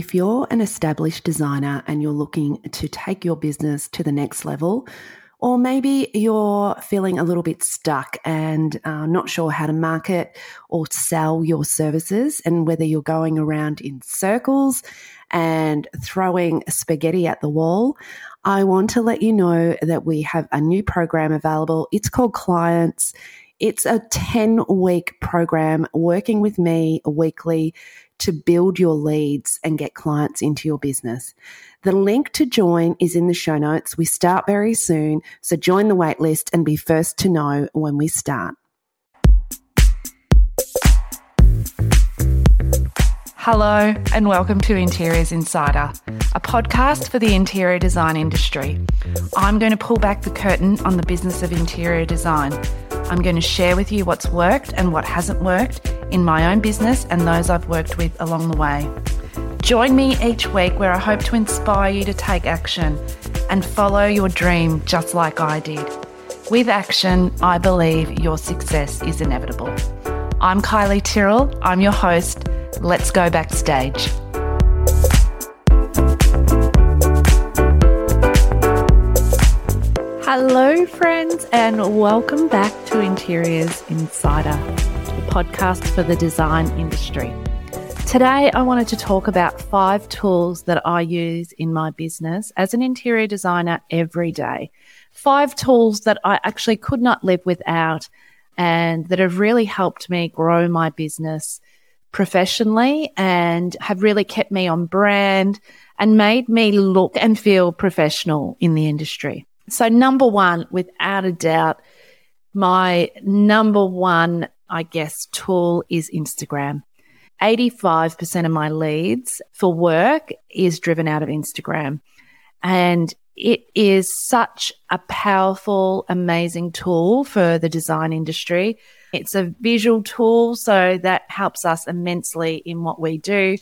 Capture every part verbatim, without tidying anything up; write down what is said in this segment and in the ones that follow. If you're an established designer and you're looking to take your business to the next level, or maybe you're feeling a little bit stuck and uh, not sure how to market or sell your services, and whether you're going around in circles and throwing spaghetti at the wall, I want to let you know that we have a new program available. It's called Clients. It's a ten-week program working with me weekly to build your leads and get clients into your business. The link to join is in the show notes. We start very soon, so join the waitlist and be first to know when we start. Hello and welcome to Interiors Insider, a podcast for the interior design industry. I'm going to pull back the curtain on the business of interior design. I'm going to share with you what's worked and what hasn't worked in my own business and those I've worked with along the way. Join me each week where I hope to inspire you to take action and follow your dream just like I did. With action, I believe your success is inevitable. I'm Kylie Tyrrell. I'm your host. Let's go backstage. Hello, friends, and welcome back to Interiors Insider, the podcast for the design industry. Today, I wanted to talk about five tools that I use in my business as an interior designer every day. Five tools that I actually could not live without and that have really helped me grow my business professionally and have really kept me on brand and made me look and feel professional in the industry. So number one, without a doubt, my number one, I guess, tool is Instagram. eighty-five percent of my leads for work is driven out of Instagram. And it is such a powerful, amazing tool for the design industry. It's a visual tool, so that helps us immensely in what we do.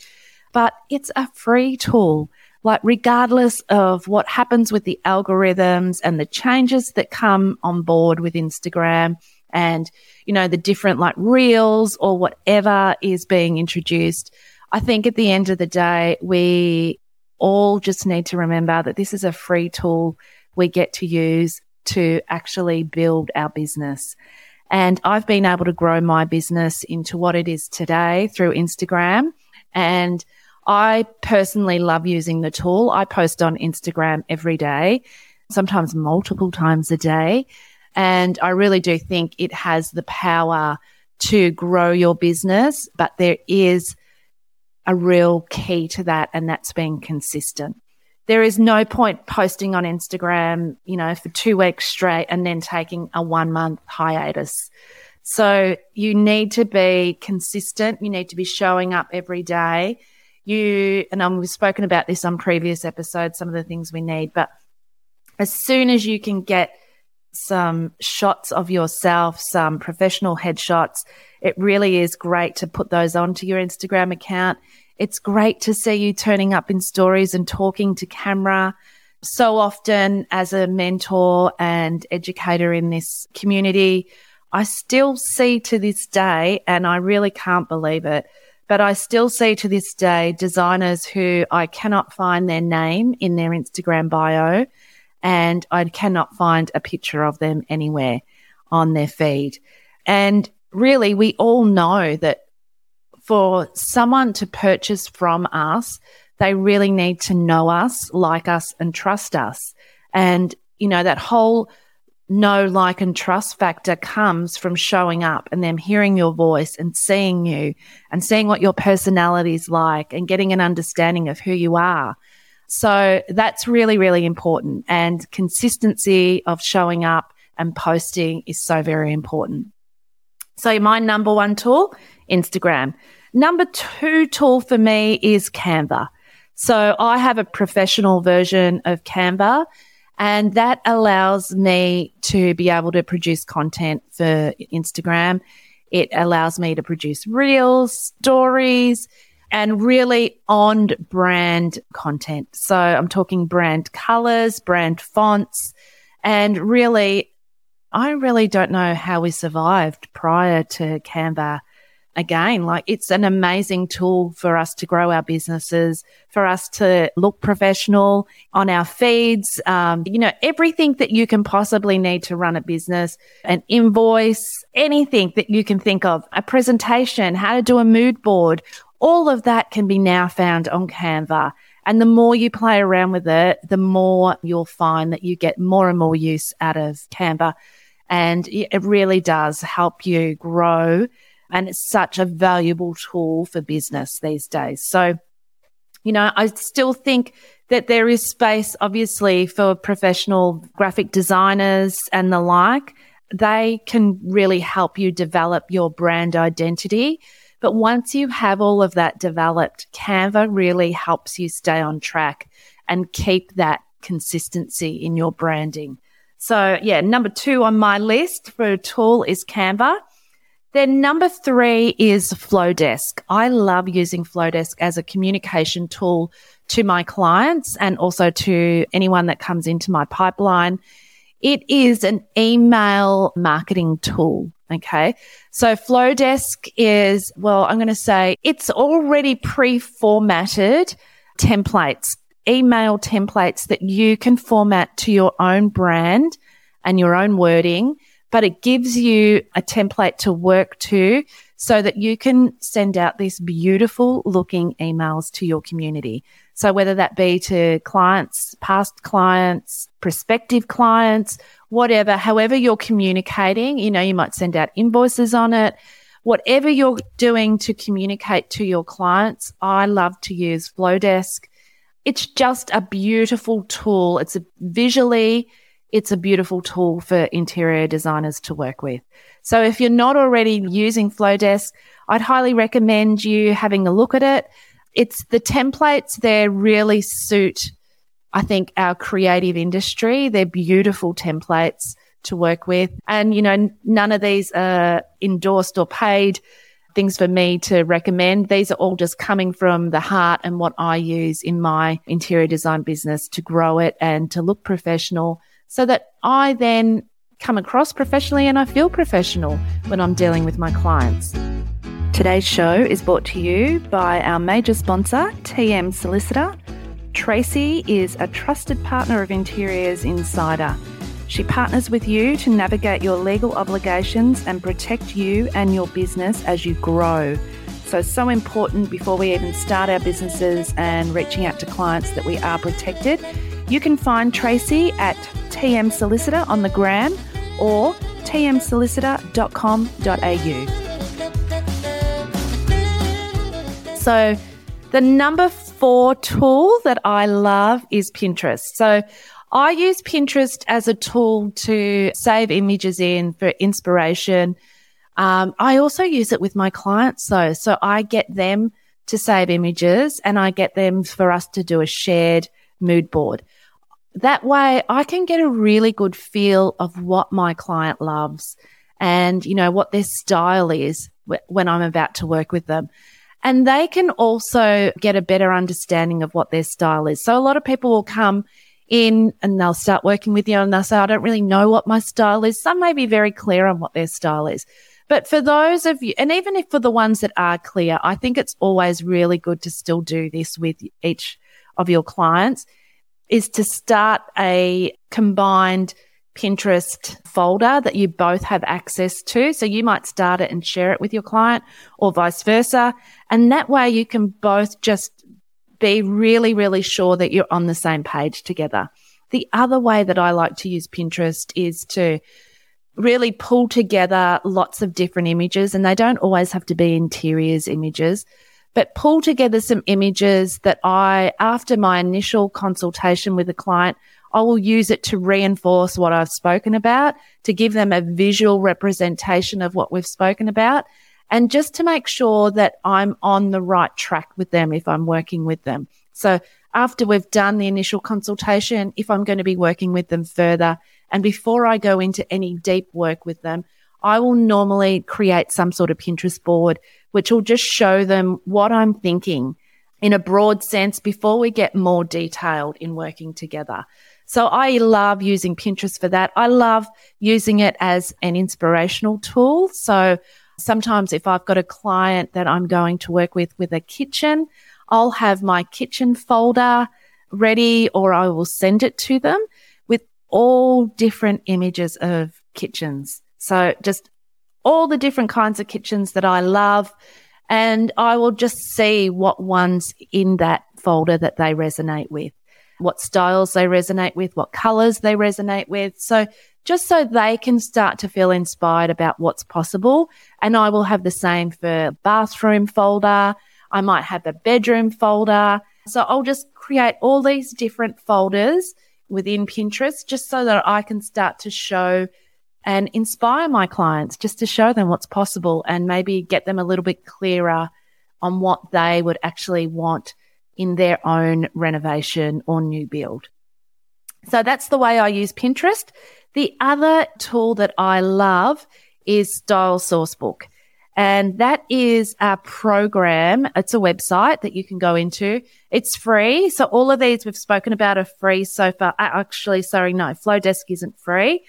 But it's a free tool. Like, regardless of what happens with the algorithms and the changes that come on board with Instagram and, you know, the different like reels or whatever is being introduced, I think at the end of the day, we all just need to remember that this is a free tool we get to use to actually build our business. And I've been able to grow my business into what it is today through Instagram, and I personally love using the tool. I post on Instagram every day, sometimes multiple times a day. And I really do think it has the power to grow your business, but there is a real key to that, and that's being consistent. There is no point posting on Instagram, you know, for two weeks straight and then taking a one-month hiatus. So you need to be consistent. You need to be showing up every day. You, and um, we've spoken about this on previous episodes, some of the things we need, but as soon as you can get some shots of yourself, some professional headshots, it really is great to put those onto your Instagram account. It's great to see you turning up in stories and talking to camera. So often as a mentor and educator in this community, I still see to this day, and I really can't believe it, but I still see to this day designers who I cannot find their name in their Instagram bio, and I cannot find a picture of them anywhere on their feed. And really, we all know that for someone to purchase from us, they really need to know us, like us, and trust us. And, you know, that whole know, like, and trust factor comes from showing up and them hearing your voice and seeing you and seeing what your personality is like and getting an understanding of who you are. So that's really, really important. And consistency of showing up and posting is so very important. So my number one tool, Instagram. Number two tool for me is Canva. So I have a professional version of Canva, and that allows me to be able to produce content for Instagram. It allows me to produce reels, stories, and really on-brand content. So I'm talking brand colors, brand fonts, and really, I really don't know how we survived prior to Canva again, like it's an amazing tool for us to grow our businesses, for us to look professional on our feeds, um, you know, everything that you can possibly need to run a business, an invoice, anything that you can think of, a presentation, how to do a mood board, all of that can be now found on Canva. And the more you play around with it, the more you'll find that you get more and more use out of Canva. And it really does help you grow. And it's such a valuable tool for business these days. So, you know, I still think that there is space, obviously, for professional graphic designers and the like. They can really help you develop your brand identity. But once you have all of that developed, Canva really helps you stay on track and keep that consistency in your branding. So, yeah, number two on my list for a tool is Canva. Then number three is Flodesk. I love using Flodesk as a communication tool to my clients and also to anyone that comes into my pipeline. It is an email marketing tool, okay? So Flodesk is, well, I'm going to say it's already pre-formatted templates, email templates that you can format to your own brand and your own wording. But it gives you a template to work to so that you can send out these beautiful looking emails to your community. So whether that be to clients, past clients, prospective clients, whatever, however you're communicating, you know, you might send out invoices on it. Whatever you're doing to communicate to your clients, I love to use Flodesk. It's just a beautiful tool. It's a visually It's a beautiful tool for interior designers to work with. So if you're not already using Flodesk, I'd highly recommend you having a look at it. It's the templates there really suit, I think, our creative industry. They're beautiful templates to work with. And, you know, none of these are endorsed or paid things for me to recommend. These are all just coming from the heart and what I use in my interior design business to grow it and to look professional, so that I then come across professionally and I feel professional when I'm dealing with my clients. Today's show is brought to you by our major sponsor, T M Solicitor. Tracy is a trusted partner of Interiors Insider. She partners with you to navigate your legal obligations and protect you and your business as you grow. So, so important before we even start our businesses and reaching out to clients that we are protected. You can find Tracy at T M Solicitor on the gram or t m solicitor dot com dot a u. So the number four tool that I love is Pinterest. So I use Pinterest as a tool to save images in for inspiration. Um, I also use it with my clients though. So I get them to save images and I get them for us to do a shared mood board. That way I can get a really good feel of what my client loves and, you know, what their style is when I'm about to work with them. And they can also get a better understanding of what their style is. So a lot of people will come in and they'll start working with you and they'll say, I don't really know what my style is. Some may be very clear on what their style is. But for those of you, and even if for the ones that are clear, I think it's always really good to still do this with each of your clients, is to start a combined Pinterest folder that you both have access to. So you might start it and share it with your client or vice versa. And that way you can both just be really, really sure that you're on the same page together. The other way that I like to use Pinterest is to really pull together lots of different images, and they don't always have to be interiors images, but pull together some images that I, after my initial consultation with a client, I will use it to reinforce what I've spoken about, to give them a visual representation of what we've spoken about, and just to make sure that I'm on the right track with them if I'm working with them. So after we've done the initial consultation, if I'm going to be working with them further, and before I go into any deep work with them, I will normally create some sort of Pinterest board, which will just show them what I'm thinking in a broad sense before we get more detailed in working together. So I love using Pinterest for that. I love using it as an inspirational tool. So Sometimes if I've got a client that I'm going to work with with a kitchen, I'll have my kitchen folder ready, or I will send it to them with all different images of kitchens. So just all the different kinds of kitchens that I love, and I will just see what ones in that folder that they resonate with, what styles they resonate with, what colors they resonate with. So just so they can start to feel inspired about what's possible. And I will have the same for bathroom folder. I might have a bedroom folder. So I'll just create all these different folders within Pinterest just so that I can start to show and inspire my clients, just to show them what's possible and maybe get them a little bit clearer on what they would actually want in their own renovation or new build. So that's the way I use Pinterest. The other tool that I love is Style Sourcebook, and that is a program. It's a website that you can go into. It's free. So all of these we've spoken about are free so far. Actually, sorry, no, Flodesk isn't free.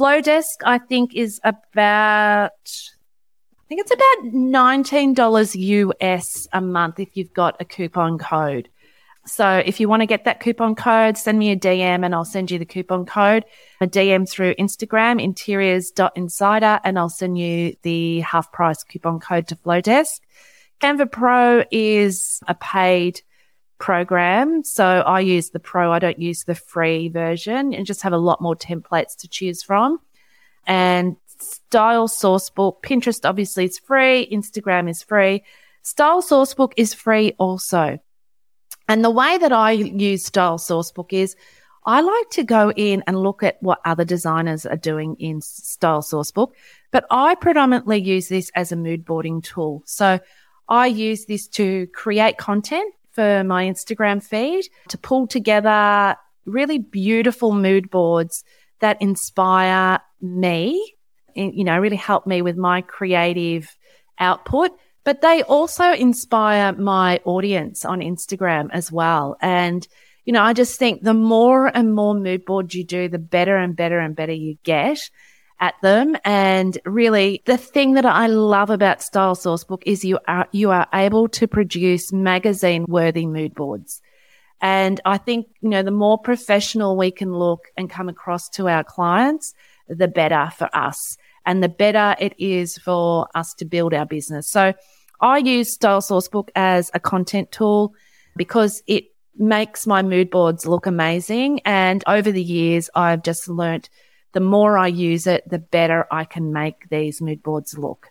Flodesk, I think, is about, I think it's about nineteen dollars U S a month if you've got a coupon code. So if you want to get that coupon code, send me a D M and I'll send you the coupon code. A D M through Instagram, interiors dot insider, and I'll send you the half price coupon code to Flodesk. Canva Pro is a paid program. So I use the pro, I don't use the free version, and just have a lot more templates to choose from. And Style Sourcebook, Pinterest obviously is free, Instagram is free. Style Sourcebook is free also. And the way that I use Style Sourcebook is I like to go in and look at what other designers are doing in Style Sourcebook, but I predominantly use this as a mood boarding tool. So I use this to create content for my Instagram feed, to pull together really beautiful mood boards that inspire me, you know, really help me with my creative output. But they also inspire my audience on Instagram as well. And, you know, I just think the more and more mood boards you do, the better and better and better you get at them. And really, the thing that I love about Style Sourcebook is you are, you are able to produce magazine-worthy mood boards. And I think, you know, the more professional we can look and come across to our clients, the better for us. And the better it is for us to build our business. So I use Style Sourcebook as a content tool because it makes my mood boards look amazing. And over the years, I've just learnt the more I use it, the better I can make these mood boards look.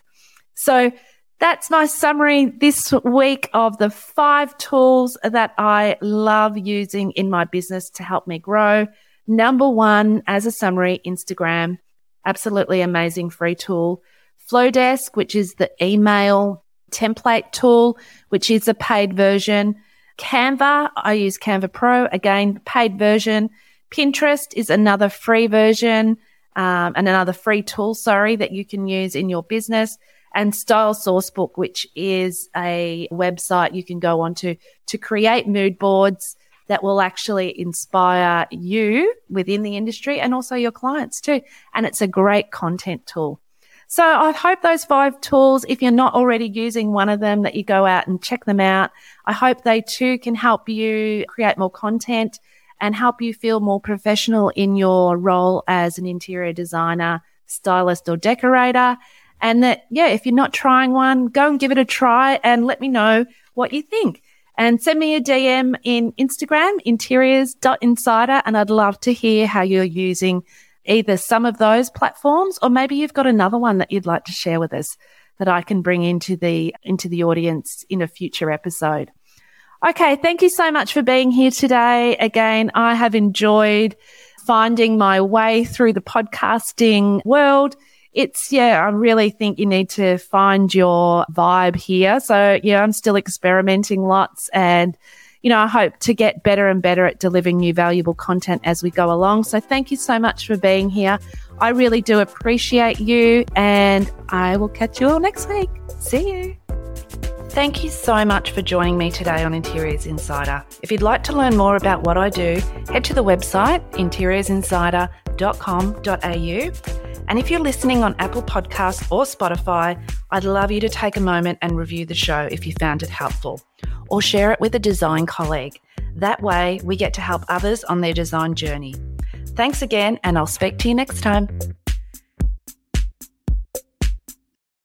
So that's my summary this week of the five tools that I love using in my business to help me grow. Number one, as a summary, Instagram. Absolutely amazing free tool. Flodesk, which is the email template tool, which is a paid version. Canva, I use Canva Pro, again, paid version. Pinterest is another free version um, and another free tool, sorry, that you can use in your business. And Style Sourcebook, which is a website you can go onto to create mood boards that will actually inspire you within the industry and also your clients too. And it's a great content tool. So I hope those five tools, if you're not already using one of them, that you go out and check them out. I hope they too can help you create more content and help you feel more professional in your role as an interior designer, stylist or decorator. And that, yeah, if you're not trying one, go and give it a try and let me know what you think. And send me a D M in Instagram, interiors dot insider, and I'd love to hear how you're using either some of those platforms, or maybe you've got another one that you'd like to share with us that I can bring into the into the audience in a future episode. Okay, thank you so much for being here today. Again, I have enjoyed finding my way through the podcasting world. It's, yeah, I really think you need to find your vibe here. So, yeah, I'm still experimenting lots and, you know, I hope to get better and better at delivering you valuable content as we go along. So thank you so much for being here. I really do appreciate you, and I will catch you all next week. See you. Thank you so much for joining me today on Interiors Insider. If you'd like to learn more about what I do, head to the website interiors insider dot com dot a u. And if you're listening on Apple Podcasts or Spotify, I'd love you to take a moment and review the show if you found it helpful, or share it with a design colleague. That way we get to help others on their design journey. Thanks again, and I'll speak to you next time.